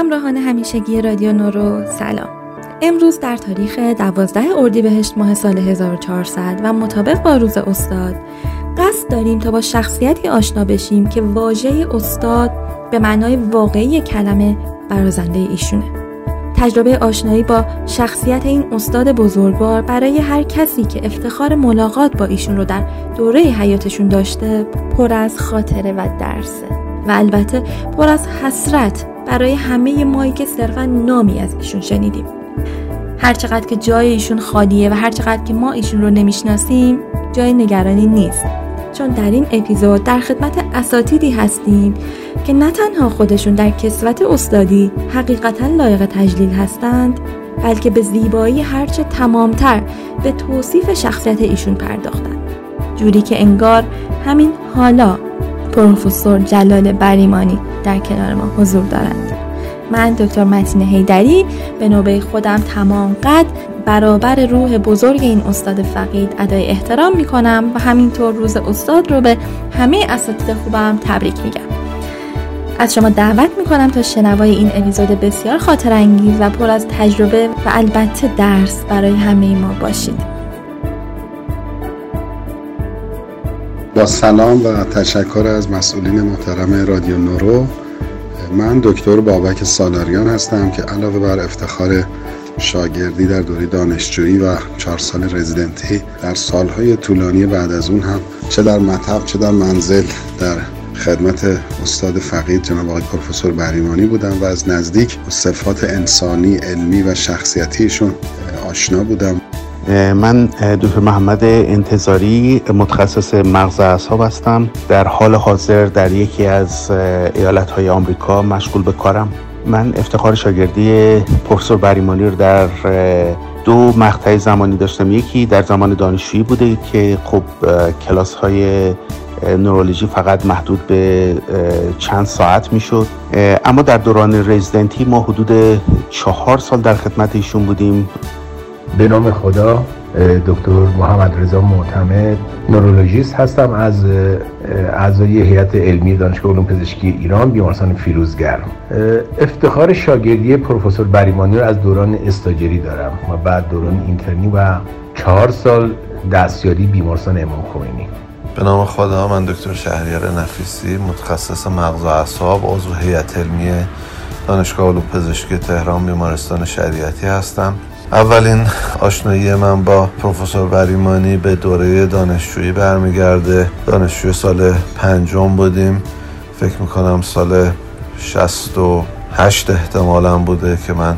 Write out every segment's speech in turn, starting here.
همراهان همیشگی رادیو نور رو سلام. امروز در تاریخ 12 اردیبهشت ماه سال 1400 و مطابق با روز استاد قصد داریم تا با شخصیتی آشنا بشیم که واژه استاد به معنای واقعی کلمه برازنده ایشونه. تجربه آشنایی با شخصیت این استاد بزرگوار برای هر کسی که افتخار ملاقات با ایشون رو در دوره حیاتشون داشته پر از خاطره و درسه و البته پر از حسرت برای همه مایی که صرفا نامی از ایشون شنیدیم. هرچقدر که جای ایشون خالیه و هرچقدر که ما ایشون رو نمیشناسیم جای نگرانی نیست، چون در این اپیزود در خدمت اساتیدی هستیم که نه تنها خودشون در کسوت استادی حقیقتاً لایق تجلیل هستند، بلکه به زیبایی هرچه تمامتر به توصیف شخصیت ایشون پرداختند، جوری که انگار همین حالا پروفسور جلال بریمانی در کنار ما حضور دارند. من دکتر متینه حیدری به نوبه خودم تمام قد برابر روح بزرگ این استاد فقید ادای احترام میکنم و همینطور روز استاد رو به همه اساتید خوبم تبریک میگم. از شما دعوت میکنم تا شنوای این اپیزود بسیار خاطر انگیز و پر از تجربه و البته درس برای همه ما باشید. با سلام و تشکر از مسئولین محترم رادیو نورو، من دکتر بابک سالاریان هستم که علاوه بر افتخار شاگردی در دوره دانشجویی و 4 سال رزیدنتی در سالهای طولانی بعد از اون هم چه در مطب چه در منزل در خدمت استاد فقید جناب آقای پروفسور بریمانی بودم و از نزدیک صفات انسانی، علمی و شخصیتیشون آشنا بودم. من دکتر محمد انتظاری، متخصص مغز اعصاب هستم. در حال حاضر در یکی از ایالت‌های آمریکا مشغول به کارم. من افتخار شاگردی پروفسور بریمانی رو در 2 مقطع زمانی داشتم. یکی در زمان دانشجویی بوده که خب کلاس‌های نورولوژی فقط محدود به چند ساعت میشد، اما در دوران رزیدنتی ما حدود 4 سال در خدمت ایشون بودیم. به نام خدا، دکتر محمد رضا معتمد، نورولوژیست هستم، از اعضای هیئت علمی دانشگاه علوم پزشکی ایران، بیمارستان فیروزگر. افتخار شاگردی پروفسور بریمانی رو از دوران استاجری دارم و بعد دوران اینترنی و 4 سال دستیاری بیمارستان امام خمینی. به نام خدا، من دکتر شهریار نفیسی، متخصص مغز و اعصاب، عضو هیئت علمی دانشگاه علوم پزشکی تهران، بیمارستان شریعتی هستم. اولین آشنایی من با پروفسور بریمانی به دوره دانشجویی برمیگرده. دانشجوی سال 5 بودیم، فکر میکنم سال 68 احتمالاً بوده که من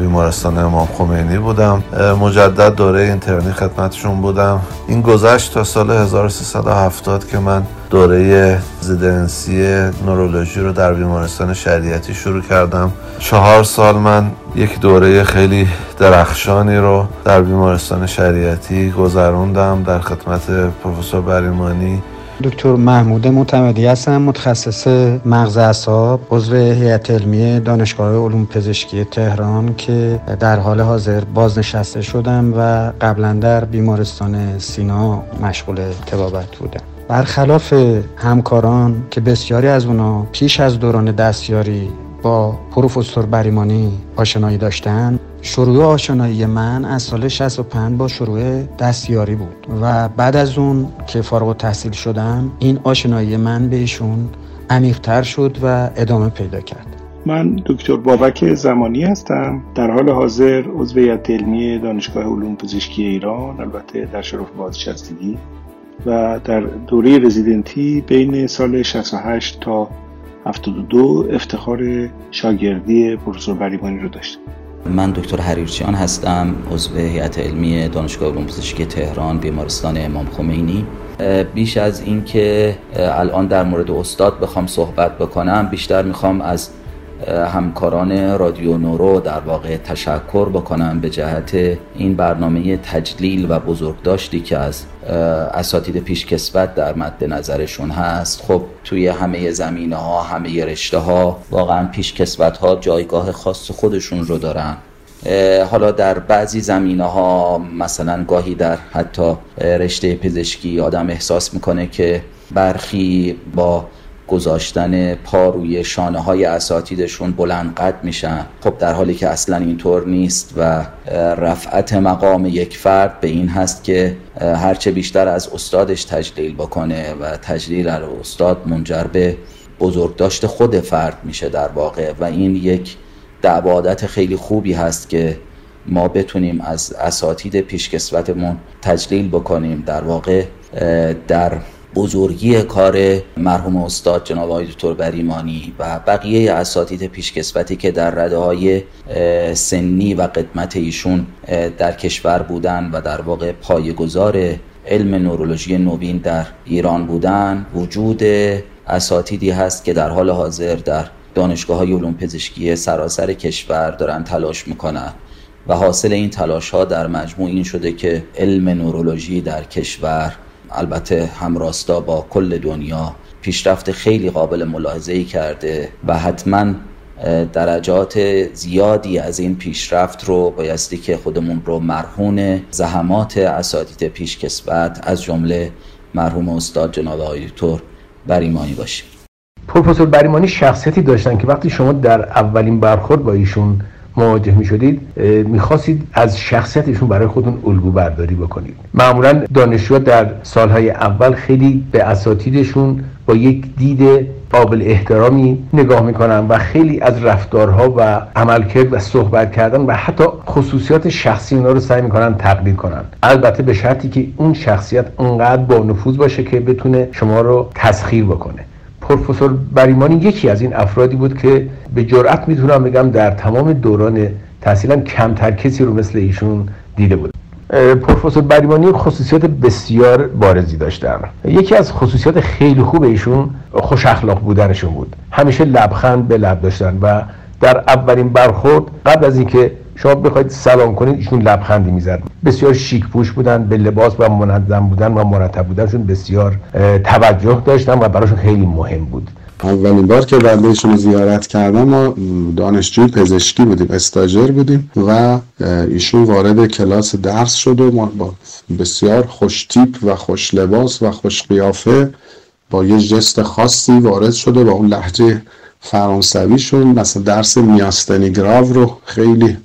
بیمارستان امام خمینی بودم. مجدد دوره اینترنی خدمتشون بودم. این گذشت تا سال 1370 که من دوره رزیدنسی نورولوژی رو در بیمارستان شریعتی شروع کردم. 4 سال من یک دوره خیلی درخشانی رو در بیمارستان شریعتی گذروندم در خدمت پروفسور بریمانی. دکتر محمود متعدی هستم، متخصص مغز اعصاب، عضو هیئت علمی دانشگاه علوم پزشکی تهران که در حال حاضر بازنشسته شدم و قبلا در بیمارستان سینا مشغول طبابت بودم. برخلاف همکاران که بسیاری از اونا پیش از دوران دستیاری با پروفسور بریمانی آشنایی داشتن، شروع آشنایی من از سال 65 با شروع دستیاری بود و بعد از اون که فارغ التحصیل شدم این آشنایی من بهشون عمیق‌تر شد و ادامه پیدا کرد. من دکتر بابک زمانی هستم، در حال حاضر عضو هیئت علمی دانشگاه علوم پزشکی ایران، البته در شرف بازنشستگی، و در دوره رزیدنتی بین سال 68 تا 72 افتخار شاگردی پروفسور بریمانی رو داشتم. من دکتر حریرچیان هستم، عضو هیئت علمی دانشگاه علوم پزشکی تهران، بیمارستان امام خمینی. بیش از این که الان در مورد استاد بخوام صحبت بکنم، بیشتر میخوام از همکاران رادیو نورو در واقع تشکر بکنم به جهت این برنامه تجلیل و بزرگداشتی که از اساتید پیشکسوت در مد نظرشون هست. خب توی همه زمینه ها، همه رشته ها واقعا پیشکسوت ها جایگاه خاص خودشون رو دارن. حالا در بعضی زمینه ها، مثلا گاهی در حتی رشته پزشکی آدم احساس میکنه که برخی با گذاشتن پا روی شانه های اساتیدشون بلند قد میشن، خب در حالی که اصلا اینطور نیست و رفعت مقام یک فرد به این هست که هرچه بیشتر از استادش تجلیل بکنه و تجلیل از استاد منجر به بزرگداشت خود فرد میشه در واقع، و این یک دعوادت خیلی خوبی هست که ما بتونیم از اساتید پیشکسوتمون تجلیل بکنیم. در واقع در بزرگی کار مرحوم استاد جناب آقای دکتر بریمانی و بقیه اساتید پیشکسوتی که در رده‌های سنی و قدمت ایشون در کشور بودن و در واقع پایه‌گذار علم نورولوژی نوین در ایران بودن، وجود اساتیدی هست که در حال حاضر در دانشگاه‌های علوم پزشکی سراسر کشور دارن تلاش میکنن و حاصل این تلاش‌ها در مجموع این شده که علم نورولوژی در کشور البته همراستا با کل دنیا پیشرفت خیلی قابل ملاحظه‌ای کرده و حتما درجات زیادی از این پیشرفت رو بایستی که خودمون رو مرهون زحمات اساتید پیشکسوت از جمله مرحوم استاد جناب آقای دکتر بریمانی باشیم. پروفسور بریمانی شخصیتی داشتن که وقتی شما در اولین برخورد با ایشون مواجه می شدید میخواستید از شخصیتشون برای خودتون الگو برداری بکنید. معمولا دانشجو در سالهای اول خیلی به اساتیدشون با یک دید قابل احترامی نگاه میکنن و خیلی از رفتارها و عملکرد و صحبت کردن و حتی خصوصیات شخصی اونا رو سعی میکنن تقلید کنن، البته به شرطی که اون شخصیت اونقدر با نفوذ باشه که بتونه شما رو تسخیر بکنه. پروفسور بریمانی یکی از این افرادی بود که به جرئت میتونم بگم در تمام دوران تحصیلم کمتر کسی رو مثل ایشون دیده بود. پروفسور بریمانی خصوصیات بسیار بارزی داشتن. یکی از خصوصیات خیلی خوب ایشون خوش اخلاق بودنشون بود. همیشه لبخند به لب داشتن و در اولین برخورد قبل از اینکه شما بخواید سلام کنید ایشون لبخندی میزد. بسیار شیک پوش بودن، به لباس و منظم بودن و مرتب بودنشون بسیار توجه داشتن و براشون خیلی مهم بود. اولین بار که بعد ایشون زیارت کردم ما دانشجوی پزشکی بودیم، استاژر بودیم و ایشون وارد کلاس درس شد و ما با بسیار خوش تیپ و خوش لباس و خوش قیافه با یه جست خاصی وارد شد و با اون لهجه فرانسویشون مثلا درس میاستنیگراو رو خیلی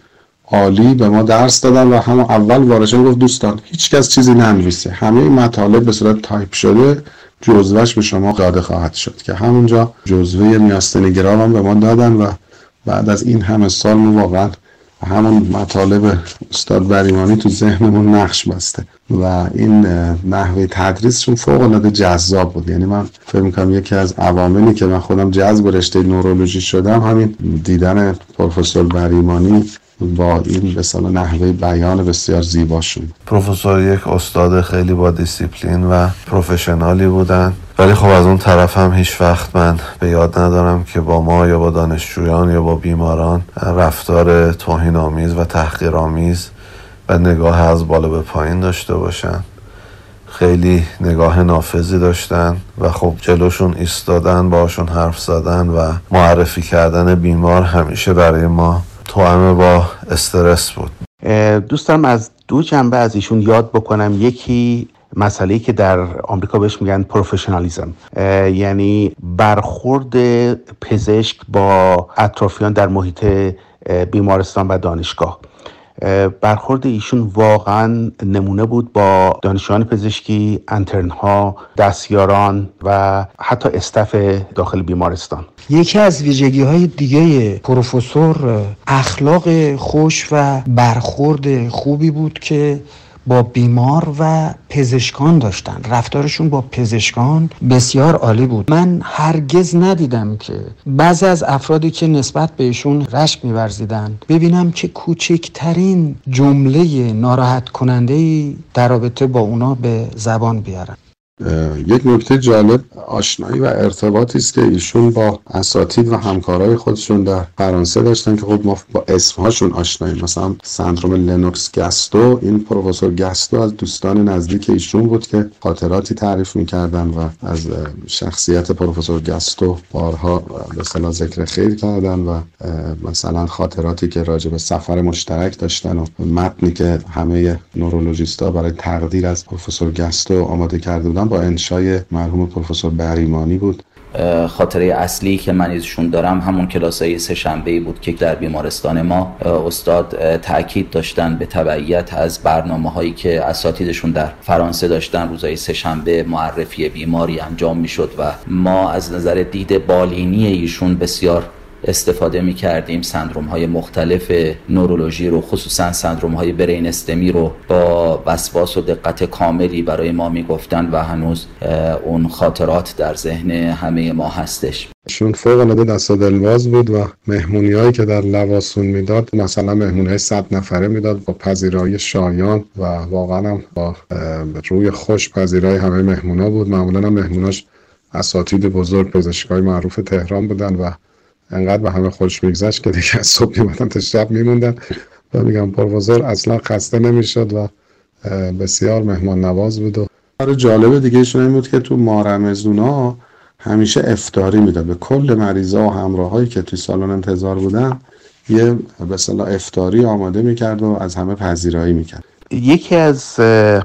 عالی به ما درس دادن و همون اول وارشان گفت دوستان هیچ کس چیزی ننویسه، همه این مطالب به صورت تایپ شده جزوهش به شما داده خواهد شد که همونجا جزوه میاستنیگراو هم به ما دادن و بعد از این همه سال ما واقعا همون مطالب استاد بریمانی تو ذهنمون نقش بسته و این نحوه تدریسشون فوق العاده جذاب بود. یعنی من فکر می‌کنم یکی از عواملی که من خودم جذب رشته نورولوژی شدم همین دیدن پروفسور بریمانی با این به اصطلاح نحوه بیان بسیار زیباشون. پروفسور یک استاد خیلی با دیسیپلین و پروفشنالی بودن، ولی خب از اون طرف هم هیچ وقت من به یاد ندارم که با ما یا با دانشجویان یا با بیماران رفتار توهین‌آمیز و تحقیرآمیز و نگاه از بالا به پایین داشته باشن. خیلی نگاه نافذی داشتن و خب جلوشون ایستادن، باشون حرف زدن و معرفی کردن بیمار همیشه برای ما توأم با استرس بود. دوست دارم از دو جنبه از ایشون یاد بکنم. یکی مسئله‌ای که در آمریکا بهش میگن پروفشنالیزم، یعنی برخورد پزشک با اطرافیان در محیط بیمارستان و دانشگاه. برخورد ایشون واقعا نمونه بود با دانشجویان پزشکی، انترنها، دستیاران و حتی استاف داخل بیمارستان. یکی از ویژگی‌های دیگه پروفسور اخلاق خوش و برخورد خوبی بود که با بیمار و پزشکان داشتن. رفتارشون با پزشکان بسیار عالی بود. من هرگز ندیدم که بعضی از افرادی که نسبت بهشون رشک می‌ورزیدن ببینم که کوچکترین جمله ناراحت کننده‌ای در رابطه با اونا به زبان بیارن. یک نکته جالب آشنایی و ارتباطی است که ایشون با اساتید و همکارای خودشون در فرانسه داشتن که خب ما با اسم‌هاشون آشناییم. مثلا سندروم لنوکس گاستو، این پروفسور گاستو از دوستان نزدیک ایشون بود که خاطراتی تعریف می‌کردن و از شخصیت پروفسور گاستو بارها به اصطلاح ذکر خیر کردن و مثلا خاطراتی که راجع به سفر مشترک داشتن و متنی که همه نورولوژیست‌ها برای تقدیر از پروفسور گاستو آماده کرده بودن با انشای مرحوم پروفسور بریمانی بود خاطره اصلی که من ازشون دارم همون کلاسای سه شنبه‌ای بود که در بیمارستان ما استاد تاکید داشتن به تبعیت از برنامه‌هایی که اساتیدشون در فرانسه داشتن. روزهای سه شنبه معرفی بیماری انجام می‌شد و ما از نظر دید بالینی ایشون بسیار استفاده می کردیم. سندروم‌های مختلف نورولوژی رو، خصوصا سندروم‌های برین استمی رو با وسواس و دقت کاملی برای ما می گفتن و هنوز اون خاطرات در ذهن همه ما هستش. شون فوق‌العاده دست‌ودلواز بود و مهمونی‌هایی که در لواسون میداد، مثلا مهمونی‌های 100 نفره میداد با پذیرایی شایان و واقعا هم با روی خوش پذیرایی همه مهمونا بود. معمولا هم مهموناش اساتید بزرگ پزشکای معروف تهران بودن و انقدر به همه خوش میگذشت که دیگه از صبح میمدن تا شب میموندن و میگم پروفسور اصلا خسته نمیشد و بسیار مهمان نواز بود. و کار جالب دیگه ایشون این بود که تو مارمزونا همیشه افطاری میداد به کل مریضا و همراهایی که توی سالن انتظار بودن، یه به اصطلاح افطاری آماده میکرد و از همه پذیرایی میکرد. یکی از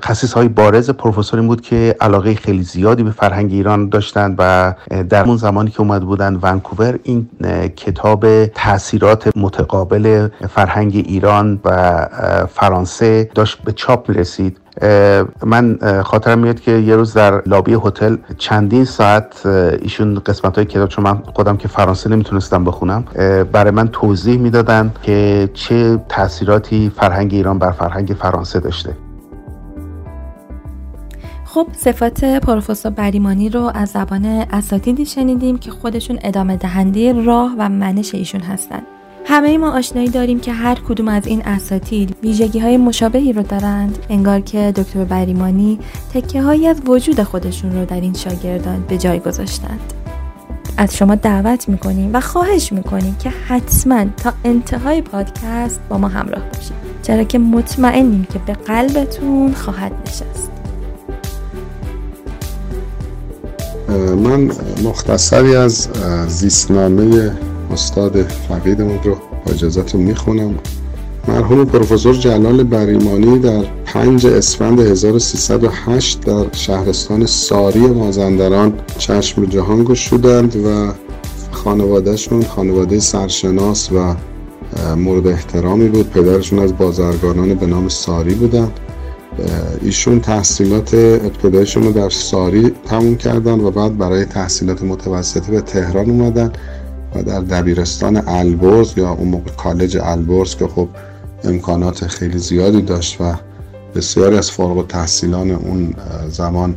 خصیصه‌های بارز پروفسور این بود که علاقه خیلی زیادی به فرهنگ ایران داشتند و در اون زمانی که اومد بودن ونکوور این کتاب تأثیرات متقابل فرهنگ ایران و فرانسه داشت به چاپ رسید. من خاطرم میاد که یه روز در لابی هتل چندین ساعت ایشون قسمت‌های کتاب، چون من خودم که فرانسه نمیتونستم بخونم، برای من توضیح میدادن که چه تأثیراتی فرهنگ ایران بر فرهنگ فرانسه داشته. خب صفات پروفسور بریمانی رو از زبان اساتیدی شنیدیم که خودشون ادامه دهنده راه و منش ایشون هستند. همه ما آشنایی داریم که هر کدوم از این اساتید ویژگی‌های مشابهی رو دارند، انگار که دکتر بریمانی تکه‌هایی از وجود خودشون رو در این شاگردان به جای گذاشتند. از شما دعوت می‌کنیم و خواهش می‌کنیم که حتماً تا انتهای پادکست با ما همراه باشید، چرا که مطمئنیم که به قلبتون خواهد نشست. من مختصری از زیستنامه استاد فقیدمون رو با اجازهتون میخونم. مرحوم پروفسور جلال بریمانی در 5 اسفند 1308 در شهرستان ساری مازندران چشم جهان گشودند و خانوادهشون خانواده سرشناس و مورد احترامی بود. پدرشون از بازرگانان به نام ساری بودند. ایشون تحصیلات ابتداییشون رو در ساری تموم کردن و بعد برای تحصیلات متوسطه به تهران اومدن و در دبیرستان البرز یا اون موقع کالج البرز که خب امکانات خیلی زیادی داشت و بسیاری از فارغ التحصیلان اون زمان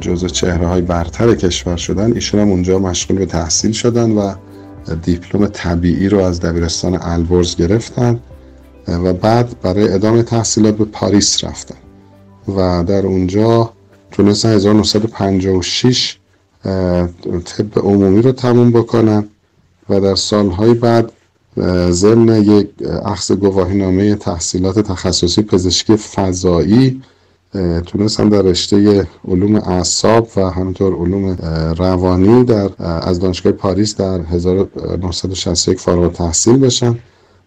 جزو چهره‌های برتر کشور شدن، ایشون هم اونجا مشغول به تحصیل شدن و دیپلم طبیعی رو از دبیرستان البرز گرفتن و بعد برای ادامه تحصیلات به پاریس رفتن و در اونجا تونستن 1956 طب عمومی رو تموم بکنن و در سالهای بعد ضمن یک اخذ گواهینامه تحصیلات تخصصی پزشکی فضایی تونستم در رشته علوم اعصاب و همینطور علوم روانی از دانشگاه پاریس در 1961 فارغ التحصیل بشن.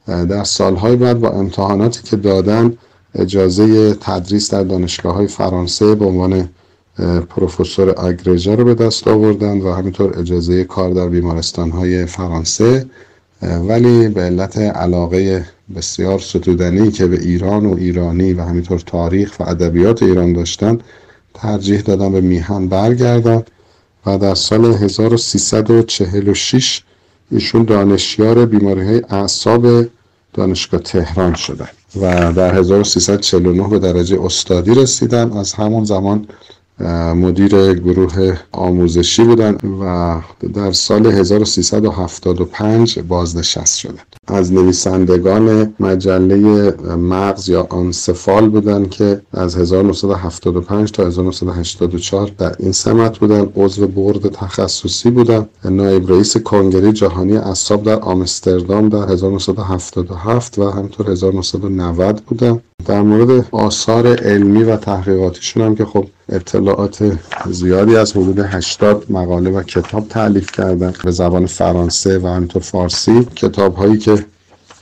در سالهای بعد با امتحاناتی که دادن اجازه تدریس در دانشگاه‌های فرانسه به عنوان پروفسور آگرژا رو به دست آوردن و همینطور اجازه کار در بیمارستان‌های فرانسه، ولی به علت علاقه بسیار ستودنی که به ایران و ایرانی و همینطور تاریخ و ادبیات ایران داشتن ترجیح دادن به میهن برگردن و در سال 1346 ایشون دانشیار بیماری‌های اعصاب دانشگاه تهران شدن و در 1349 به درجه استادی رسیدن. از همون زمان مدیر گروه آموزشی بودن و در سال 1375 بازنشست شدند. از نویسندگان مجله مغز یا انسفال بودن که از 1975 تا 1984 در این سمت بودن. عضو بورد تخصصی بودن. نایب رئیس کنگره جهانی اعصاب در آمستردام در 1977 و همینطور 1990 بودن. در مورد آثار علمی و تحقیقاتیشون هم که خب اطلاعات زیادی از حدود 80 مقاله و کتاب تألیف کردن به زبان فرانسه و همینطور فارسی. کتاب‌هایی که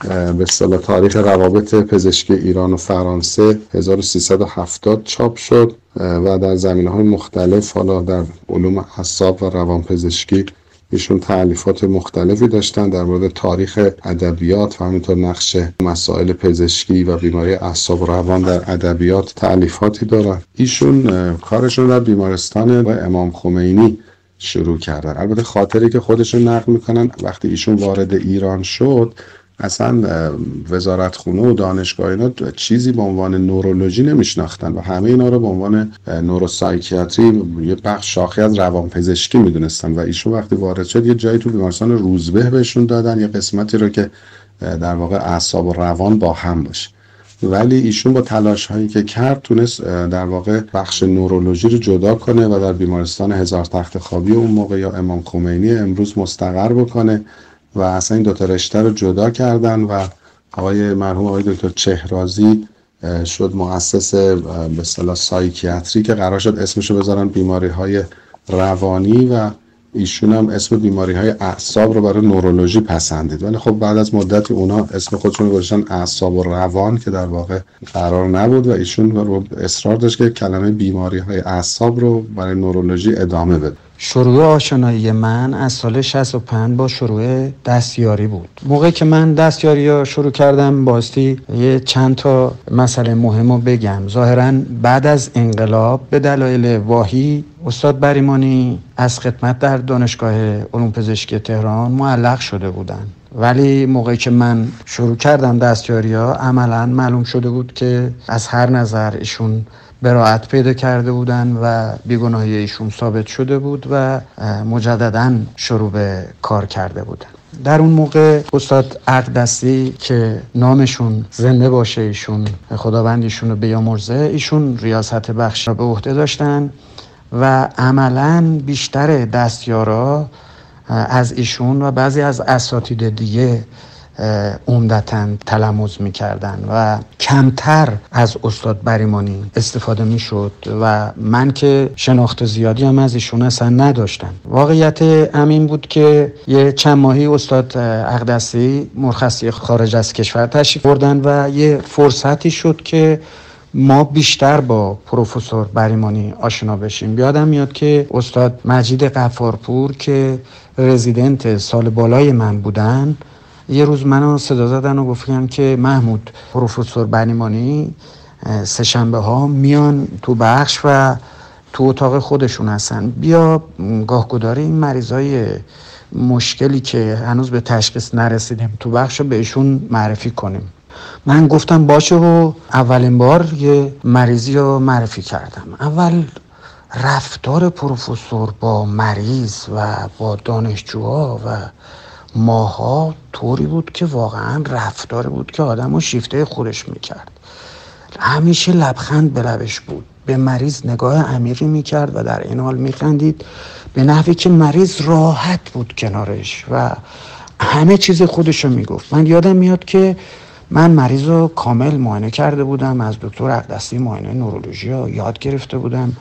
به اصطلاح تاریخ روابط پزشکی ایران و فرانسه 1370 چاپ شد و در زمینه‌های مختلف، حالا در علوم اعصاب و روانپزشکی ایشون تألیفات مختلفی داشتن در مورد تاریخ ادبیات و همینطور نقش مسائل پزشکی و بیماری اعصاب و روان در ادبیات تألیفاتی دارن. ایشون کارشون در بیمارستان امام خمینی شروع کردن. البته خاطری که خودشون نقل میکنن وقتی ایشون وارد ایران شد اصلا وزارتخونه و دانشگاه اینا چیزی به عنوان نورولوژی نمیشناختن و همه اینا رو به عنوان نوروسایکیاتری، یه بخش شاخه از روانپزشکی میدونستن و ایشون وقتی وارد شد یه جایی تو بیمارستان روزبه بهشون دادن، یه قسمتی رو که در واقع اعصاب و روان با هم باشه، ولی ایشون با تلاش هایی که کرد تونست در واقع بخش نورولوژی رو جدا کنه و در بیمارستان هزار تخت خوابی اون موقع یا امام خمینی امروز مستقر بکنه و اصلا این دوتا رشته رو جدا کردن و مرحوم آقای دکتر چهرازی شد مؤسس به اصطلاح سایکیاتری که قرار شد اسمشو بذارن بیماری های روانی و ایشون هم اسم بیماری های اعصاب رو برای نورولوژی پسندید، ولی خب بعد از مدتی اونا اسم خودشون رو گذاشتن اعصاب و روان که در واقع قرار نبود و ایشون رو اصرار داشت که کلمه بیماری های اعصاب رو برای نورولوژی ادامه بده. شروع آشنایی من از سال 65 با شروع دستیاری بود. موقعی که من دستیاری رو شروع کردم باستی یه چند تا مسئله مهم رو بگم. ظاهراً بعد از انقلاب به دلایل واهی استاد بریمانی از خدمت در دانشگاه علوم پزشکی تهران معلق شده بودن، ولی موقعی که من شروع کردم دستیاری‌ها عملاً معلوم شده بود که از هر نظر ایشون براعت پیدا کرده بودن و بیگناهی ایشون ثابت شده بود و مجدداً شروع به کار کرده بودن. در اون موقع استاد اقدسی که نامشون زنده باشه، ایشون خداوند ایشون رو بیامرزه، ایشون ریاست بخش رو به عهده داشتن و عملاً بیشتر دستیارا از ایشون و بعضی از اساتید دیگه عمدتاً تلموذ می‌کردن و کمتر از استاد بریمانی استفاده می‌شد و من که شناخت زیادی هم از ایشون اصلا نداشتم. واقعیت همین بود که یه چند ماهی استاد اقدسی مرخصی خارج از کشور تشریف بردن و یه فرصتی شد که ما بیشتر با پروفسور بریمانی آشنا بشیم. یادم میاد که استاد مجید غفارپور که رزیدنت سال بالای من بودن یه روز منو صدا زدن و گفتن که محمود، پروفسور بریمانی سه‌شنبه ها میان تو بخش و تو اتاق خودشون هستن، بیا گاهگداری این مریضای مشکلی که هنوز به تشخیص نرسیدیم تو بخش رو بهشون معرفی کنیم. من گفتم باشه و اولین بار یه مریضی رو معرفی کردم. اول رفتار پروفسور با مریض و با دانشجوها و ماها طوری بود که واقعا رفتار بود که آدم رو شیفته خودش میکرد. همیشه لبخند به لبش بود، به مریض نگاه عمیقی میکرد و در این حال میخندید، به نحوی که مریض راحت بود کنارش و همه چیز خودش رو میگفت. من یادم میاد که من مریض رو کامل معاینه کرده بودم، از دکتر اقدسی معاینه نورولوژی رو یاد گرفته بودم،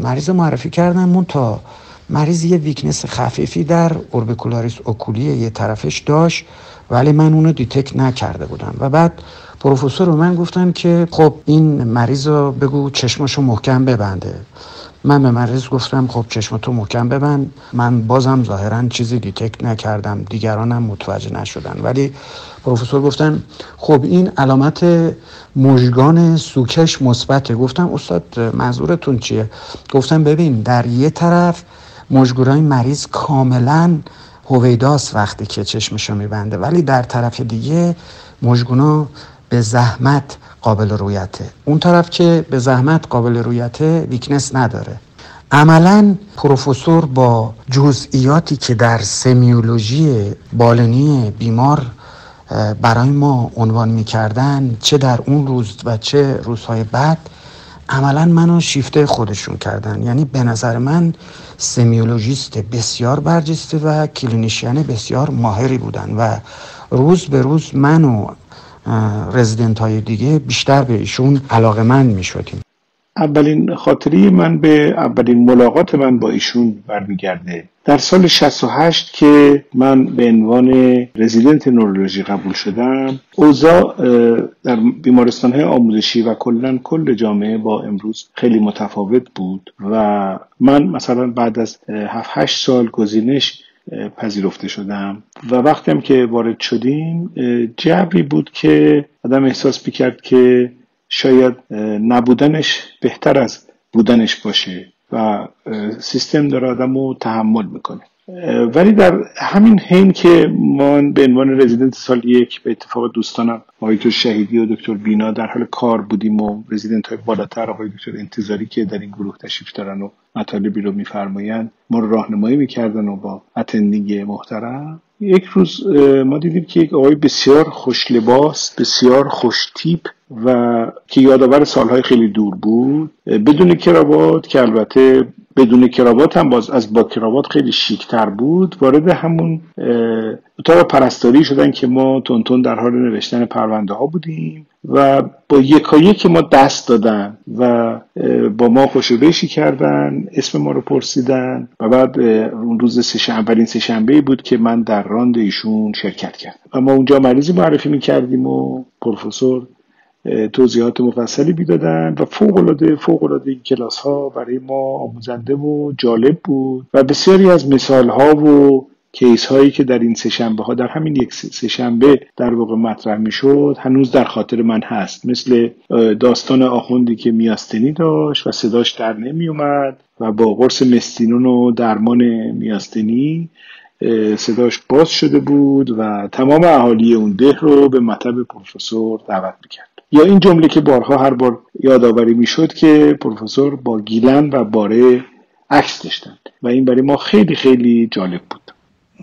مریض معرفی کردم، من تا مریض یه ویکنس خفیفی در اوربیکولاریس اوکولی یه طرفش داشت ولی من اونو دیتکت نکرده بودم و بعد پروفسور رو من گفتم که خب این مریض رو بگو چشمشو محکم ببنده. من به مریض گفتم خب چشمتو محکم ببند. من بازم ظاهرا چیزی دیتکت نکردم، دیگرانم متوجه نشدن، ولی پروفسور گفتن خب این علامت مژگان سوکش مثبته. گفتم استاد منظورتون چیه؟ گفتم ببین در یه طرف مژگانای مریض کاملا هویداست وقتی که چشمشو میبنده، ولی در طرف دیگه مژگانا به زحمت قابل رویته، اون طرف که به زحمت قابل رویته ویکنس نداره. عملاً پروفسور با جزئیاتی که در سمیولوژی بالینی بیمار برای ما عنوان می‌کردن، چه در اون روز و چه روزهای بعد، عملاً منو شیفته خودشون کردن. یعنی به نظر من سمیولوژیست بسیار برجسته و کلینیشین بسیار ماهری بودن و روز به روز منو رزیدنت های دیگه بیشتر به ایشون علاقه‌مند می شدیم. اولین خاطری من به اولین ملاقات من با ایشون برمیگرده. در سال 68 که من به عنوان رزیدنت نورولوژی قبول شدم، اوضاع در بیمارستان‌های آموزشی و کلاً کل جامعه با امروز خیلی متفاوت بود و من مثلا بعد از 7-8 سال گزینش پذیرفته شدم و وقتی هم که وارد شدیم جبری بود که آدم احساس می‌کرد که شاید نبودنش بهتر از بودنش باشه و سیستم داره آدمو تحمل میکنه. ولی در همین حین که من به عنوان رزیدنت سال یک به اتفاق دوستانم آقای دکتر شهیدی و دکتر بینا در حال کار بودیم و رزیدنت های بالاتر آقای دکتر انتظاری که در این گروه تشریف دارن و مطالبی رو میفرمایند ما رو راهنمایی میکردن و با اتندینگ محترم، یک روز ما دیدیم که یک آقای بسیار خوش لباس، بسیار خوش تیپ و که یادآور سالهای خیلی دور بود، بدون کراوات، که البته بدون کراوات هم باز از با کراوات خیلی شیک‌تر بود، وارد همون اتاق پرستاری شدن که ما تونتون در حال نوشتن پرونده ها بودیم و با یکایک که ما دست دادن و با ما خوشوبشی کردن، اسم ما رو پرسیدن و بعد اون روز سه‌شنبه، اولین سه‌شنبه‌ای بود که من در راند ایشون شرکت کردم و ما اونجا مریضی معرفی می‌کردیم و پروفسور توضیحات مفصلی بیدادن و فوق‌العاده این کلاس‌ها برای ما آموزنده و جالب بود و بسیاری از مثال‌ها و کیس‌هایی که در این سه‌شنبه‌ها در همین یک سه‌شنبه در واقع مطرح می‌شد هنوز در خاطر من هست، مثل داستان آخوندی که میاستنی داشت و صداش در نمی‌اومد و با قرص مستینون و درمان میاستنی صداش باز شده بود و تمام اهالی اون ده رو به مطب پروفسور دعوت می‌کرد. یا این جمله که بارها هر بار یادآوری میشد که پروفسور با گیلن و باره عکس داشتند و این برای ما خیلی خیلی جالب بود.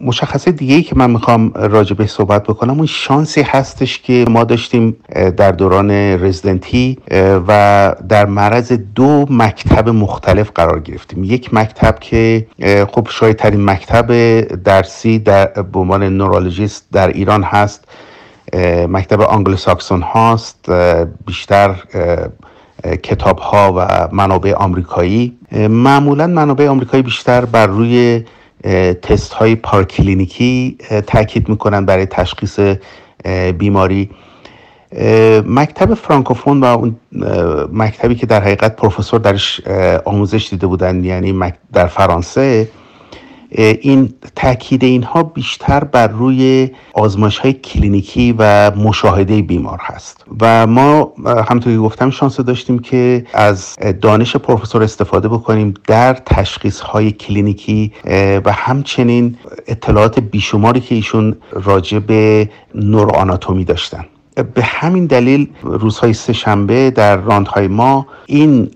مشخصه دیگه ای که من میخوام راجبه صحبت بکنم اون شانسی هستش که ما داشتیم در دوران رزیدنتی و در معرض دو مکتب مختلف قرار گرفتیم. یک مکتب که خب شایع‌ترین مکتب درسی در به عنوان نورولوژیست در ایران هست، مکتب آنگلو ساکسون هاست، بیشتر کتاب ها و منابع آمریکایی. معمولا منابع آمریکایی بیشتر بر روی تست های پارکلینیکی تاکید میکنن برای تشخیص بیماری. مکتب فرانکوفون و اون مکتبی که در حقیقت پروفسور درش آموزش دیده بودن، یعنی در فرانسه، این تاکید اینها بیشتر بر روی آزمایش‌های کلینیکی و مشاهده بیمار هست و ما همونطور که گفتم شانس داشتیم که از دانش پروفسور استفاده بکنیم در تشخیص‌های کلینیکی و همچنین اطلاعات بیشماری که ایشون راجع به نورآناتومی داشتن. به همین دلیل روزهای سه‌شنبه در راندهای ما این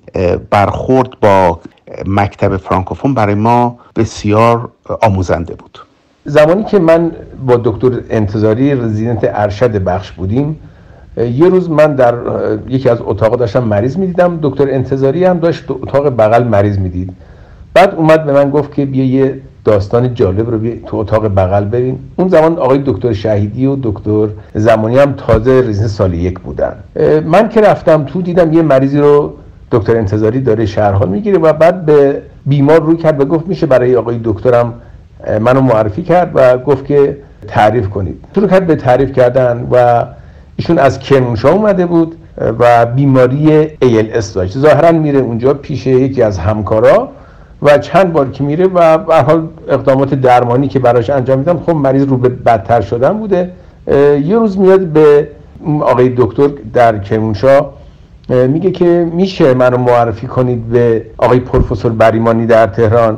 برخورد با مکتب فرانکوفون برای ما بسیار آموزنده بود. زمانی که من با دکتر انتظاری رزیدنت ارشد بخش بودیم، یه روز من در یکی از اتاقا داشتم مریض میدیدم، دکتر انتظاری هم داشت اتاق بغل مریض میدید. بعد اومد به من گفت که بیا یه داستان جالب رو تو اتاق بغل بریم. اون زمان آقای دکتر شهیدی و دکتر زمانی هم تازه رزیدنت سال یک بودن. من که رفتم تو دیدم یه مریضی رو دکتر انتظاری داره شرحال میگیره و بعد به بیمار روی کرد و گفت میشه برای آقای دکترم منو معرفی کرد و گفت که تعریف کنید. شروع کرد به تعریف کردن و ایشون از کرمانشاه اومده بود و بیماری ALS داشت. ظاهرا میره اونجا پیش یکی از همکارا و چند بار که میره و به هر حال اقدامات درمانی که براش انجام میدن خب مریض رو به بدتر شدن بوده. یه روز میاد به آقای دکتر در کرمانشاه میگه که میشه منو معرفی کنید به آقای پروفسور بریمانی در تهران.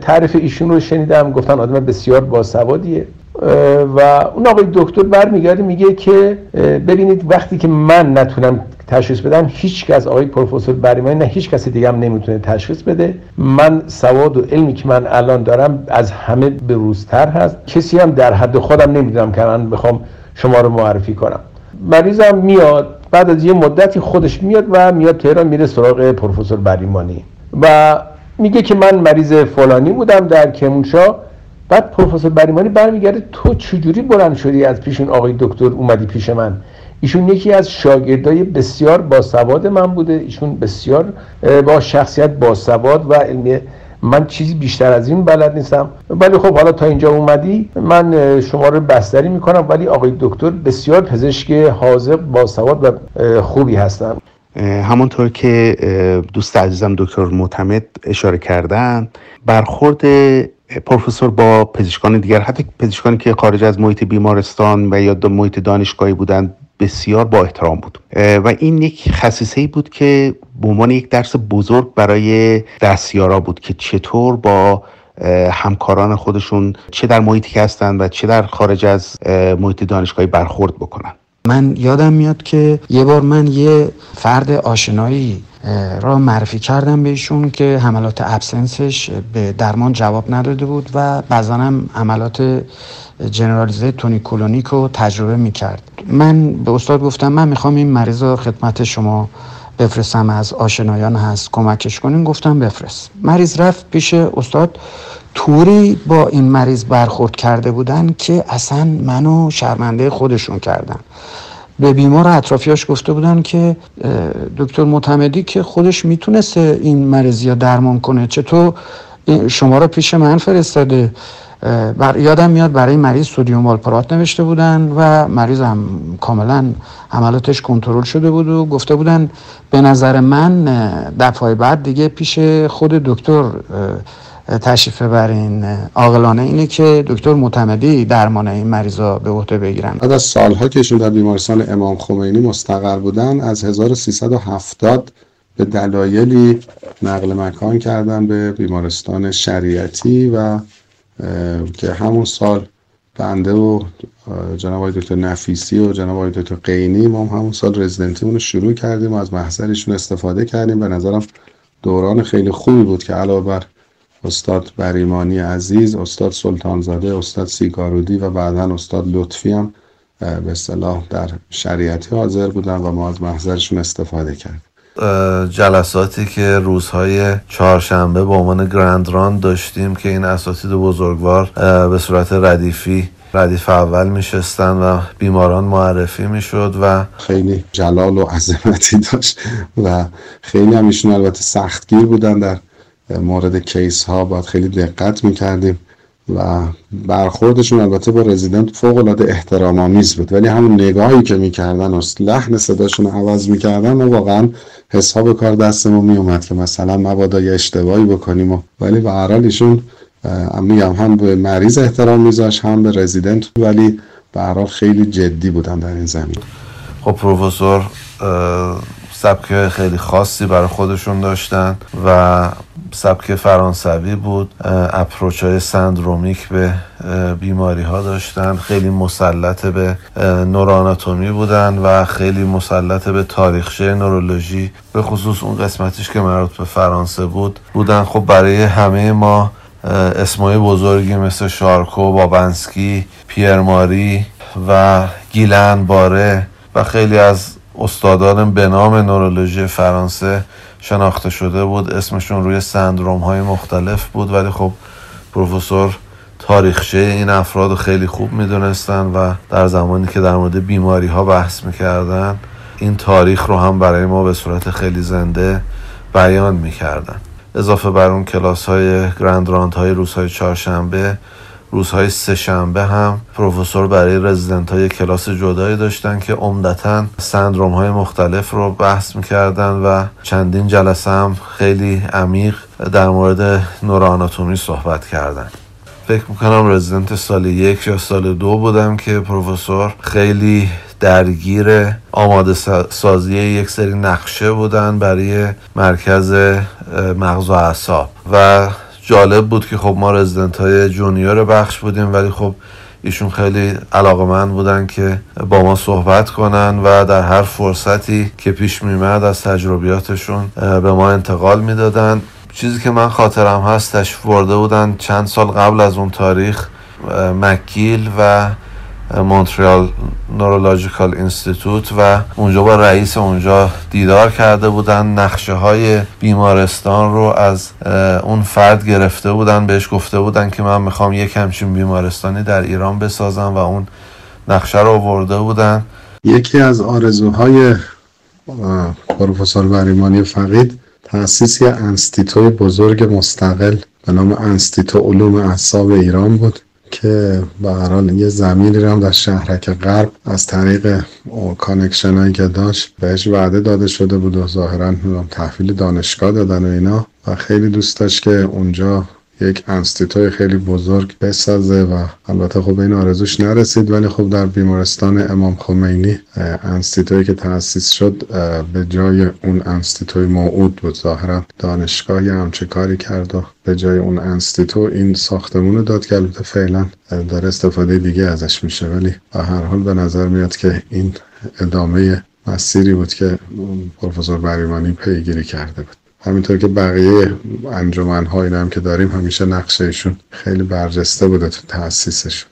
تعریف ایشون رو شنیدم، گفتن آدم بسیار باسوادیه و اون آقای دکتر برمیگرده میگه که ببینید وقتی که من نتونم تشخیص بدم هیچ کس، آقای پروفسور بریمانی نه هیچ کسی دیگه هم نمیتونه تشخیص بده. من سواد و علمی که من الان دارم از همه بروزتر هست، کسی هم در حد خودم نمیدونم که من بخوام شما رو معرفی کنم. مریضم میاد، بعد از یه مدتی خودش میاد و میاد تهران، میره سراغ پروفسور بریمانی و میگه که من مریض فلانی بودم در کرمانشاه. بعد پروفسور بریمانی برمیگرده تو چجوری بلند شدی از پیشون آقای دکتر اومدی پیش من؟ ایشون یکی از شاگردای بسیار باسواد من بوده، ایشون بسیار با شخصیت باسواد و علمی، من چیزی بیشتر از این بلد نیستم، ولی خب حالا تا اینجا اومدی من شما رو بستری میکنم، ولی آقای دکتر بسیار پزشک حاذق باسواد و خوبی هستن. همونطور که دوست عزیزم دکتر معتمد اشاره کردن، برخورد پروفسور با پزشکان دیگر، حتی پزشکانی که خارج از محیط بیمارستان و یا محیط دانشگاهی بودند، بسیار با احترام بود و این یک خصیصه‌ای بود که به عنوان یک درس بزرگ برای دستیارا بود که چطور با همکاران خودشون، چه در محیطی که هستن و چه در خارج از محیط دانشگاهی، برخورد بکنن. من یادم میاد که یه بار من یه فرد آشنایی را معرفی کردم بهشون که حملات ابسنسش به درمان جواب نداده بود و بعضنم حملات جنرالیزه تونیکولونیک رو تجربه میکرد. من به استاد گفتم من میخوام این مریض رو خدمت شما بفرستم، از آشنایان هست، کمکش کنین. گفتم بفرست. مریض رفت پیش استاد، طوری با این مریض برخورد کرده بودن که اصلا منو شرمنده خودشون کردن. به بیمار اطرافیاش گفته بودن که دکتر معتمدی که خودش میتونسته این مریضی رو درمان کنه، چطور شما رو پیش من فرستاده؟ یادم میاد برای مریض سودیوم والپرات نوشته بودن و مریض هم کاملا حملاتش کنترل شده بود و گفته بودن به نظر من دفعه بعد دیگه پیش خود دکتر تشریف ببرین، عاقلانه اینه که دکتر معتمدی درمان این مریضا به عهده بگیرن. بعد از سالها که ایشون در بیمارستان امام خمینی مستقر بودن، از 1370 به دلایلی نقل مکان کردن به بیمارستان شریعتی و که همون سال بنده و جناب آقای دکتر نفیسی و جناب آقای دکتر قینی ما همون سال رزیدنتیمون رو شروع کردیم و از محضرشون استفاده کردیم. به نظرم دوران خیلی خوبی بود که علاوه بر استاد بریمانی عزیز، استاد سلطانزاده، استاد سیگارودی و بعداً استاد لطفی هم به اصطلاح در شریعتی حاضر بودن و ما از محضرشون استفاده کردیم. جلساتی که روزهای چهارشنبه با عنوان گرند ران داشتیم که این اساتید بزرگوار به صورت ردیف اول میشستن و بیماران معرفی میشد و خیلی جلال و عظمتی داشت و خیلی هم ایشون البته سختگیر بودن در مورد کیس ها، باید خیلی دقت میکردیم و برخوردشون البته با رزیدنت فوق العاده احترام‌آمیز بود، ولی همون نگاهی که میکردن و لحن صداشون رو عوض میکردن و واقعا حساب کار دستمون میومد که مثلا مبادا یه اشتباهی بکنیم ولی به هر حال ایشون میگم هم به مریض احترام میذاشت هم به رزیدنت، ولی به هر حال خیلی جدی بودن در این زمین. خب پروفسور سبک خیلی خاصی برای خودشون داشتن و سبک فرانسوی بود، اپروچای سندرومیک به بیماری ها داشتن، خیلی مسلط به نوراناتومی بودن و خیلی مسلط به تاریخچه نورولوژی، به خصوص اون قسمتیش که مربوط به فرانسه بودن. خب برای همه ما اسمای بزرگی مثل شارکو، بابنسکی، پیرماری و گیلن باره و خیلی از استادان به نام نورولوژی فرانسه شناخته شده بود، اسمشون روی سندروم های مختلف بود، ولی خب پروفسور تاریخچه این افراد خیلی خوب میدونستن و در زمانی که در مورد بیماری ها بحث میکردن این تاریخ رو هم برای ما به صورت خیلی زنده بیان میکردن. اضافه بر اون کلاس های گرند راند های روزهای چهارشنبه، روزهای سه شنبه هم پروفسور برای رزیدنت های کلاس جدایی داشتن که عمدتاً سندروم های مختلف رو بحث میکردن و چندین جلسه هم خیلی عمیق در مورد نورآناتومی صحبت کردن. فکر میکنم رزیدنت سال 1 یا سال 2 بودم که پروفسور خیلی درگیر آماده سازی یک سری نقشه بودن برای مرکز مغز و اعصاب و جالب بود که خب ما رزیدنت های جونیور بخش بودیم، ولی خب ایشون خیلی علاقه‌مند بودن که با ما صحبت کنن و در هر فرصتی که پیش میمد از تجربیاتشون به ما انتقال میدادن. چیزی که من خاطرم هست تشریف برده بودن چند سال قبل از اون تاریخ مکیل و مونتریال نورولوژیکال اینستیتوت و اونجا با رئیس اونجا دیدار کرده بودن، نقشه های بیمارستان رو از اون فرد گرفته بودن، بهش گفته بودن که من میخوام یک همچین بیمارستانی در ایران بسازم و اون نقشه رو آورده بودن یکی از آرزوهای پروفسور بریمانی فقید تأسیس یه انستیتوی بزرگ مستقل به نام انستیتو علوم اعصاب ایران بود که به هر حال یه زمینی هم در شهرک غرب از طریق کانکشنایی که داشت بهش وعده داده شده بود و ظاهراً تحویل دانشگاه دادن و اینا و خیلی دوست داشت که اونجا یک انستیتوی خیلی بزرگ بسازه و البته خب این آرزوش نرسید، ولی خب در بیمارستان امام خمینی انستیتویی که تأسیس شد به جای اون انستیتوی موعود بود. ظاهرا دانشگاه همچه کاری کرد و به جای اون انستیتو این ساختمون رو داد که البته فعلا داره استفاده دیگه ازش میشه، ولی به هر حال به نظر میاد که این ادامه مسیری بود که پروفسور بریمانی پیگیری کرده بود. همینطور که بقیه انجمن‌ها اینا هم که داریم همیشه نقشه ایشون خیلی برجسته بوده تو تأسیسش.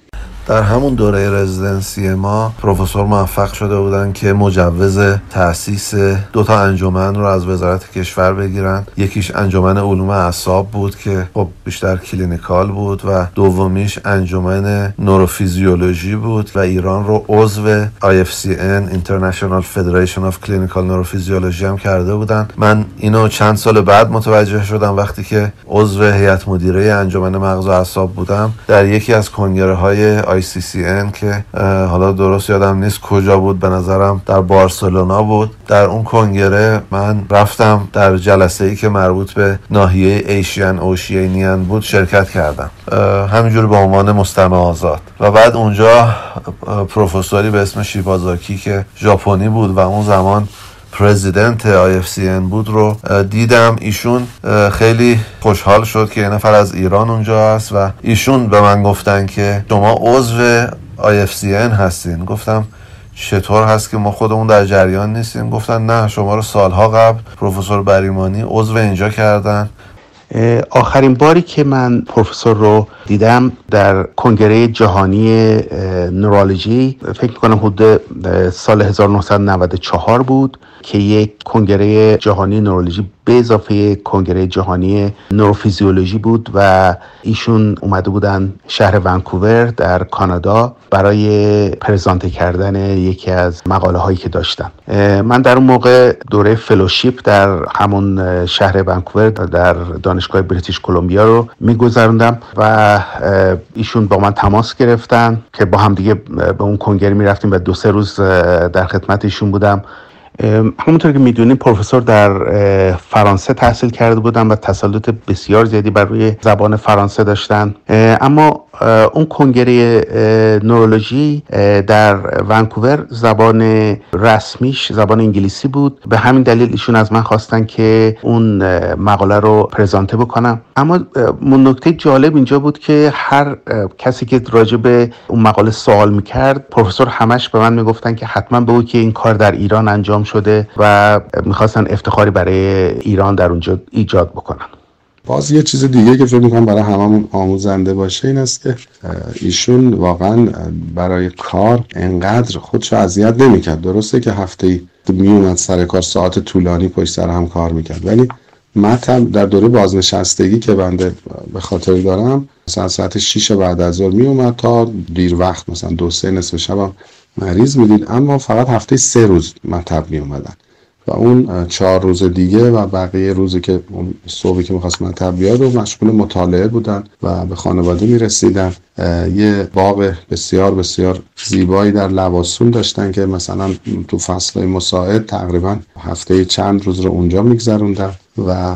در همون دوره رزیدنسی ما پروفسور موفق شده بودن که مجوز تأسیس دو تا انجمن رو از وزارت کشور بگیرن. یکیش انجمن علوم اعصاب بود که خب بیشتر کلینیکال بود و دومیش انجمن نوروفیزیولوژی بود و ایران رو عضو IFCN International Federation of Clinical Neurophysiology هم کرده بودن. من اینو چند سال بعد متوجه شدم وقتی که عضو هیئت مدیره انجمن مغز و اعصاب بودم در یکی از کنگره های ICCN که حالا درست یادم نیست کجا بود، به نظرم در بارسلونا بود. در اون کنگره من رفتم، در جلسه‌ای که مربوط به ناحیه ایشین اوشینیان بود شرکت کردم، همینجور به عنوان مستمع آزاد. و بعد اونجا پروفسوری به اسم شیبازاکی که ژاپنی بود و اون زمان پرزیدنت IFCN بود رو دیدم. ایشون خیلی خوشحال شد که یه نفر از ایران اونجا هست و ایشون به من گفتن که شما عضو IFCN هستین. گفتم چطور هست که ما خودمون در جریان نیستیم؟ گفتن نه، شما رو سالها قبل پروفسور بریمانی عضو اینجا کردن. آخرین باری که من پروفسور رو دیدم در کنگره جهانی نورولوژی فکر میکنم حدود سال 1994 بود که یک کنگره جهانی نورولوژی به اضافه کنگره جهانی نوروفیزیولوژی بود و ایشون اومده بودن شهر ونکوور در کانادا برای پرزنت کردن یکی از مقاله هایی که داشتن. من در اون موقع دوره فلوشیپ در همون شهر ونکوور در دانشگاه بریتیش کلمبیا رو میگذروندم و ایشون با من تماس گرفتن که با هم دیگه به اون کنگره میرفتیم و دو سه روز در خدمت ایشون بودم. همونطور که میدونید پروفسور در فرانسه تحصیل کرده بودن و تسلط بسیار زیادی بر روی زبان فرانسه داشتن، اما اون کنگره نورولوژی در ونکوور زبان رسمیش زبان انگلیسی بود. به همین دلیل ایشون از من خواستن که اون مقاله رو پرزنته بکنم، اما نکته جالب اینجا بود که هر کسی که راجع به اون مقاله سوال میکرد پروفسور همش به من میگفتن که حتما بگو که این کار در ایران انجام شده و میخواستن افتخاری برای ایران در اونجا ایجاد بکنن. باز یه چیز دیگه که فکر می‌کنم برای هممون آموزنده باشه این است که ایشون واقعا برای کار انقدر خودشو اذیت نمی‌کرد. درسته که هفته‌ای میومد سر کار ساعت طولانی پشت سر هم کار می‌کرد، ولی مثلا در دوره بازنشستگی که بنده به خاطر دارم مثلا ساعت 6 بعد از ظهر میومد تا دیر وقت، مثلا 2-3 نصف شبم مریض می‌دید، اما فقط هفته‌ای 3 روز مطب میومدن و اون 4 روز دیگه و بقیه روزی که صبحی که می‌خواست مطب بیاد و مشغول مطالعه بودن و به خانواده می‌رسیدن. یه باغ بسیار بسیار زیبایی در لواسون داشتن که مثلا تو فصل‌های مساعد تقریباً هفته چند روز رو اونجا می‌گذروندن و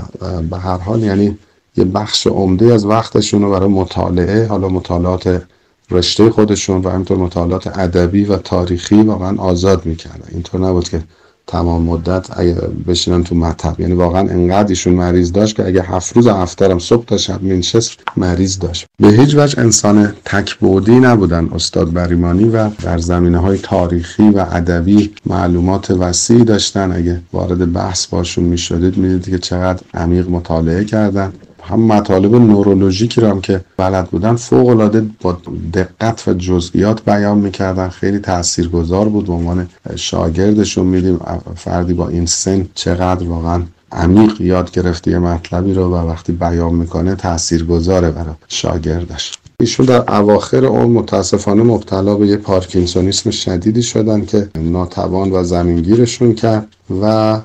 به هر حال یعنی یه بخش عمده از وقتشون رو برای مطالعه، حالا مطالعات رشته خودشون و همینطور مطالعات ادبی و تاریخی واقعاً آزاد می‌کردن. اینطور نبود که تمام مدت اگه بشینن تو مطب، یعنی واقعا انقدر ایشون مریض داشت که اگه 7 روز هفترم صبح تا شب مینشست مریض داشت. به هیچ وجه انسان تک‌بعدی نبودن استاد بریمانی و در زمینه‌های تاریخی و ادبی معلومات وسیعی داشتن. اگه وارد بحث باشون می‌شدید می‌دیدید که چقدر عمیق مطالعه کردن. هم مطالب نورولوژیکی رو هم که بلد بودن فوق‌العاده با دقت و جزئیات بیان می‌کردن. خیلی تاثیرگذار بود. به عنوان شاگردشون می‌دیم فردی با این سن چقدر واقعا عمیق یاد گرفته مطلبی رو و وقتی بیان می‌کنه تاثیرگذاره برای شاگردش. ایشون در اواخر اون متاسفانه مبتلا به یه پارکینسونیسم شدیدی شدن که ناتوان و زمینگیرشون کرد و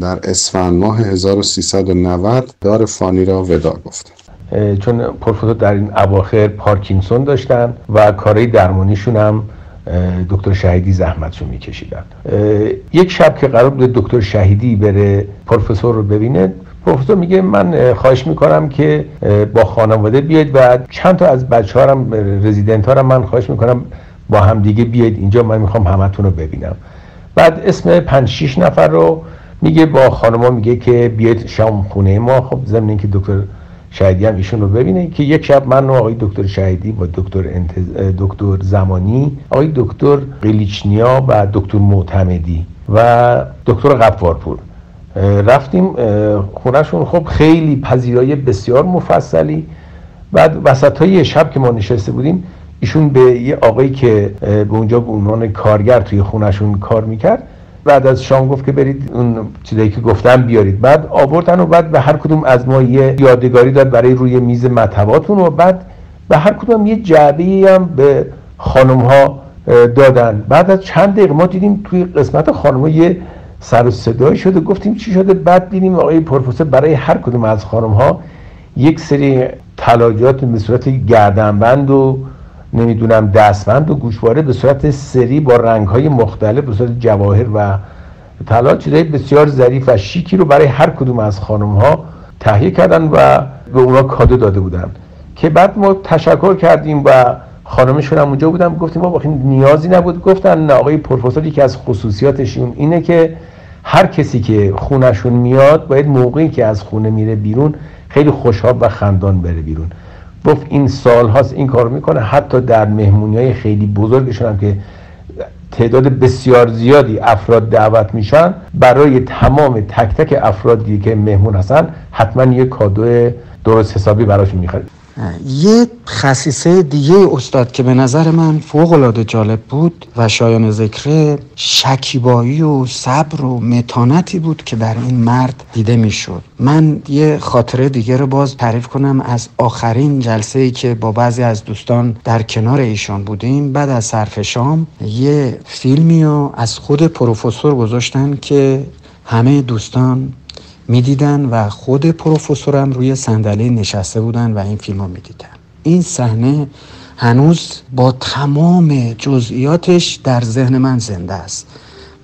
در اسفند ماه 1390 دار فانی را وداع گفتن. چون پرفوتو در این اواخر پارکینسون داشتن و کارهای درمانیشون هم دکتر شهیدی زحمتشون میکشیدن. یک شب که قرار بود دکتر شهیدی بره پروفسور رو ببینه، پروفسور میگه من خواهش میکنم که با خانواده بیاید و چند تا از بچه ها هم رزیدنت ها هم من خواهش میکنم با هم دیگه بیاید اینجا، من میخوام همتون رو ببینم. بعد اسم 5-6 نفر رو میگه، با خانما میگه که بیاید شام خونه ما. خب ضمن اینکه دکتر شهیدی هم ایشون رو ببینه که یک شب من و آقای دکتر شهیدی با دکتر زمانی، آقای دکتر قلیچنیا و دکتر معتمدی و دکتر غفارپور رفتیم خونهشون. خب خیلی پذیرایی بسیار مفصلی. بعد وسطای شب که ما نشسته بودیم، ایشون به یه آقایی که به اونجا به عنوان کارگر توی خونهشون کار میکرد بعد از شام گفت که برید اون چیزایی که گفتم بیارید. بعد آوردن و بعد به هر کدوم از ما یه یادگاری داد برای روی میز مطباتون و بعد به هر کدوم یه جعبه‌ای هم به خانم‌ها دادن. بعد از چند دقیقه ما دیدیم توی قسمت خانم‌ها یه سر و صدایی شده، گفتیم چی شده؟ بعد دیدیم آقای پروفسور برای هر کدوم از خانم‌ها یک سری تلاجات به صورت گردنبند و نمیدونم دستبند و گوشواره به صورت سری با رنگ‌های مختلف به صورت جواهر و طلا چیزای بسیار ظریف و شیکی رو برای هر کدوم از خانم‌ها تهیه کردن و به اونا کادو داده بودن که بعد ما تشکر کردیم و خانمشون هم اونجا بودن. گفتیم ما واقعا نیازی نبود. گفتن آقای پروفسور یکی از خصوصیاتشون اینه که هر کسی که خونشون میاد باید موقعی که از خونه میره بیرون خیلی خوشحال و خندان بره بیرون. گفت این سال هاست این کار میکنه، حتی در مهمونی‌های خیلی بزرگشون هم که تعداد بسیار زیادی افراد دعوت میشن، برای تمام تک تک افرادی که مهمون هستن حتما یک کادو درست حسابی براشون میخرید. یه خصیصه دیگه استاد که به نظر من فوق‌العاده جالب بود و شایان ذکر، شکیبایی و صبر و متانتی بود که در این مرد دیده میشد. من یه خاطره دیگه رو باز تعریف کنم از آخرین جلسه‌ای که با بعضی از دوستان در کنار ایشان بودیم. بعد از صرف شام یه فیلمی رو از خود پروفسور گذاشتن که همه دوستان می‌دیدن و خود پروفسورم روی صندلی نشسته بودن و این فیلمو می‌دیدن. این صحنه هنوز با تمام جزئیاتش در ذهن من زنده است.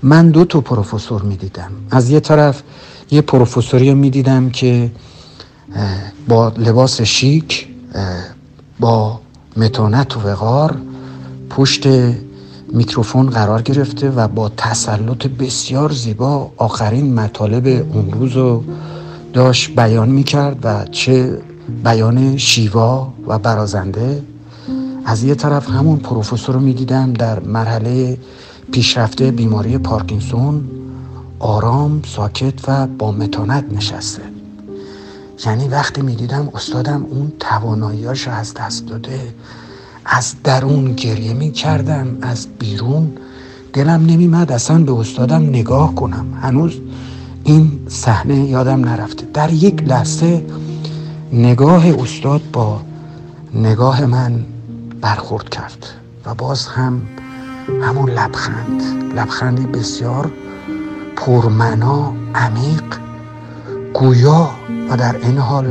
من 2 پروفسور می‌دیدم. از یه طرف یه پروفسوری می‌دیدم که با لباس شیک، با متانت و وقار پشت میکروفون قرار گرفته و با تسلط بسیار زیبا آخرین مطالب اون روز رو داشت بیان میکرد و چه بیان شیوا و برازنده. از یه طرف همون پروفسور رو میدیدم در مرحله پیشرفته بیماری پارکینسون، آرام، ساکت و با متانت نشسته. یعنی وقتی میدیدم استادم اون توانایی‌هاش رو از دست داده، از درون گریه می کردم، از بیرون دلم نمیمد اصلا به استادم نگاه کنم. هنوز این صحنه یادم نرفته. در یک لحظه نگاه استاد با نگاه من برخورد کرد و باز هم همون لبخندی بسیار پرمعنا، عمیق، گویا و در این حال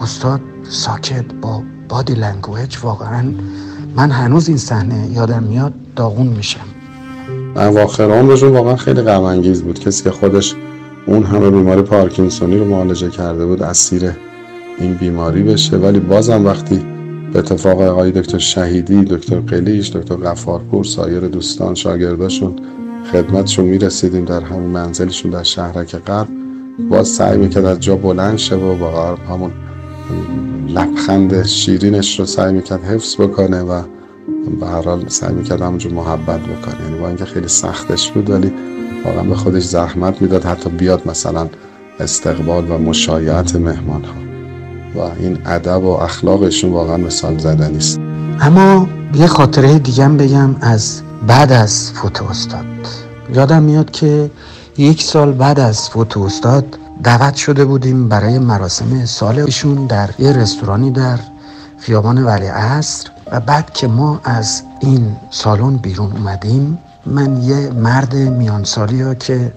استاد ساکت با بادی لنگویج. واقعا من هنوز این صحنه یادم میاد داغون میشم. اواخر عمرشون واقعا خیلی غم انگیز بود. کسی که خودش اون همه بیماری پارکینسونی رو معالجه کرده بود اسیر این بیماری بشه، ولی بازم وقتی به اتفاق آقای دکتر شهیدی، دکتر قلیش، دکتر غفارپور، سایر دوستان، شاگرداشون، خدمتشون میرسیدیم در همون منزلشون در شهرک غرب، باز سعی میکرد از جا بلند شه و با همون لبخند شیرینش رو سعی میکرد حفظ بکنه و به هر حال سعی میکرد همونجور محبت بکنه. یعنی با اینکه خیلی سختش بود ولی واقعا به خودش زحمت میداد حتی بیاد مثلا استقبال و مشایعت مهمان ها و این ادب و اخلاقشون واقعا مثال زدنی است. اما یه خاطره دیگه هم بگم از بعد از فوت استاد. یادم میاد که 1 سال بعد از فوت استاد دعوت شده بودیم برای مراسم سال ایشون در یه رستورانی در خیابان ولیعصر. و بعد که ما از این سالن بیرون اومدیم، من یه مرد میانسالی ها که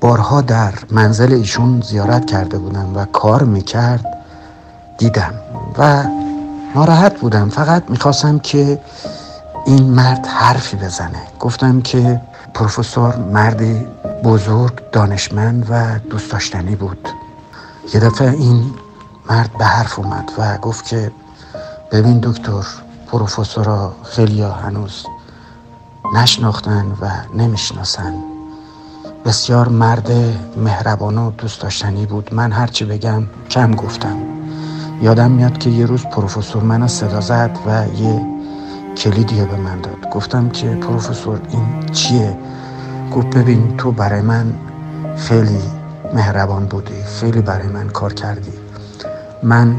بارها در منزل ایشون زیارت کرده بودم و کار میکرد دیدم و ناراحت بودم. فقط میخواستم که این مرد حرفی بزنه. گفتم که پروفسور مردی بزرگ، دانشمند و دوست داشتنی بود. یه دفعه این مرد به حرف اومد و گفت که ببین دکتر، پروفسورا خیلی هنوز نشناختن و نمیشناسن. بسیار مرد مهربان و دوست داشتنی بود. من هرچی بگم کم گفتم. یادم میاد که یه روز پروفسور منو صدا زد و یه کلیدیه به من داد. گفتم که پروفسور این چیه؟ گفت ببین تو برای من خیلی مهربان بودی، خیلی برای من کار کردی، من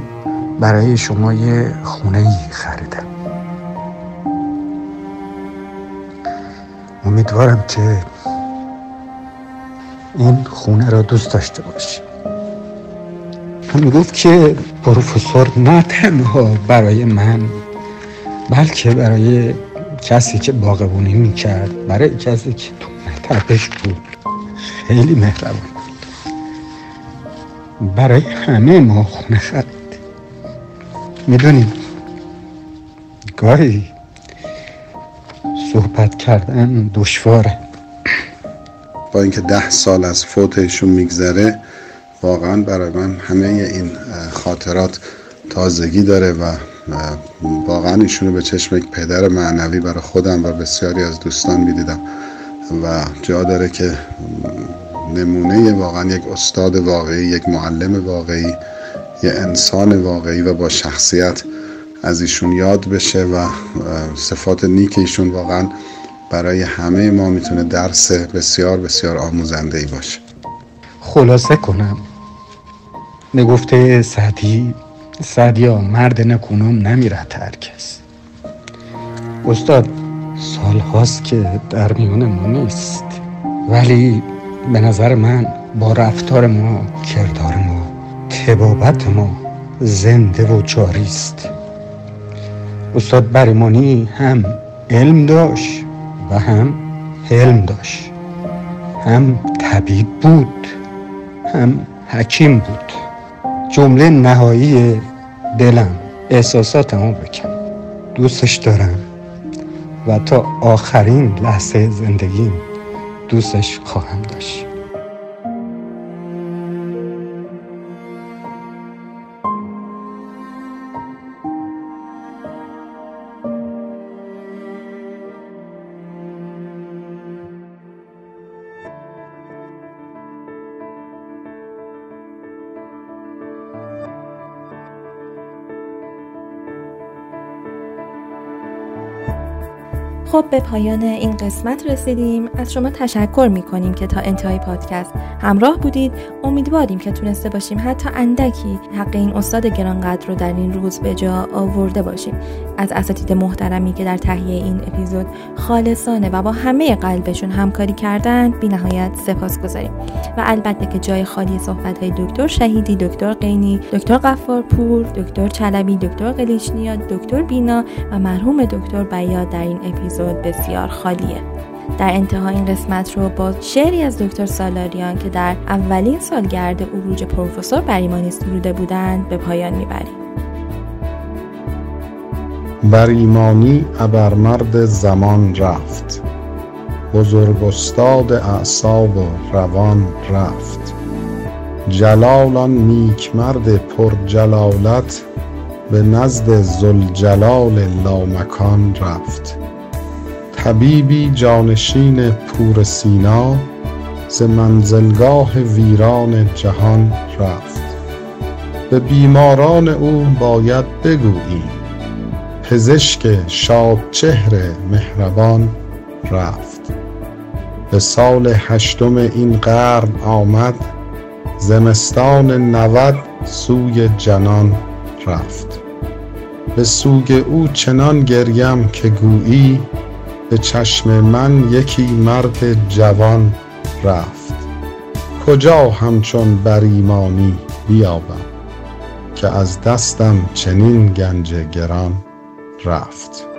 برای شما یه خونه‌ای خریدم، امیدوارم که این خونه را دوست داشته باشی. من گفت که پروفسور نه تنها برای من بلکه برای کسی که باغبونی میکرد، برای کسی که تو مطبش بود خیلی مهربان بود، برای همه ما خونه خرید. میدونیم گاهی صحبت کردن دشواره. با اینکه 10 سال از فوتشون میگذره، واقعا برای من همه این خاطرات تازگی داره و واقعا ایشونو به چشم یک پدر معنوی برای خودم و بسیاری از دوستان میدیدم و جا داره که نمونه واقعا یک استاد واقعی، یک معلم واقعی، یه انسان واقعی و با شخصیت از ایشون یاد بشه و صفات نیک ایشون واقعا برای همه ما میتونه درس بسیار بسیار آموزنده‌ای باشه. خلاصه کنم، نگفته سعدی مرد نکونم نمیره ترکست. استاد سال هاست که در میون ما نیست، ولی به نظر من با رفتار ما، کردار ما، طبابت ما زنده و جاری است. استاد بریمانی هم علم داشت و هم حلم داشت، هم طبیب بود هم حکیم بود. جمله نهایی دلم، احساساتمو بگم، دوستش دارم و تا آخرین لحظه زندگیم دوستش خواهم داشت. خب به پایان این قسمت رسیدیم. از شما تشکر می‌کنیم که تا انتهای پادکست همراه بودید. امیدواریم که تونسته باشیم حتی اندکی حق این استاد گرانقدر رو در این روز به جا آورده باشیم. از اساتید محترمی که در تهیه این اپیزود خالصانه و با همه قلبشون همکاری کردند بی‌نهایت سپاسگزاریم و البته که جای خالی صحبت‌های دکتر شهیدی، دکتر قینی، دکتر غفارپور، دکتر چلبی، دکتر قلیچنیا، دکتر بینا و مرحوم دکتر بیاد در این اپیزود بسیار خالیه. در انتهای این قسمت رو با شعری از دکتر سالاریان که در اولین سالگرد عروج پروفسور بریمانی سروده بودند به پایان میبریم. بریمانی ابرمرد زمان رفت، بزرگ استاد اعصاب و روان رفت. جلالان نیک مرد پر جلالت، به نزد ذوالجلال لامکان رفت. طبیبی جانشین پور سینا، ز منزلگاه ویران جهان رفت. به بیماران او باید بگوییم، پزشک شادچهر مهربان رفت. به سال 8 این قرن آمد، زمستان 90 سوی جنان رفت. به سوگ او چنان گریم که گویی، به چشم من یکی مرد جوان رفت. کجا همچون بریمانی بیابم، که از دستم چنین گنج گران رفت.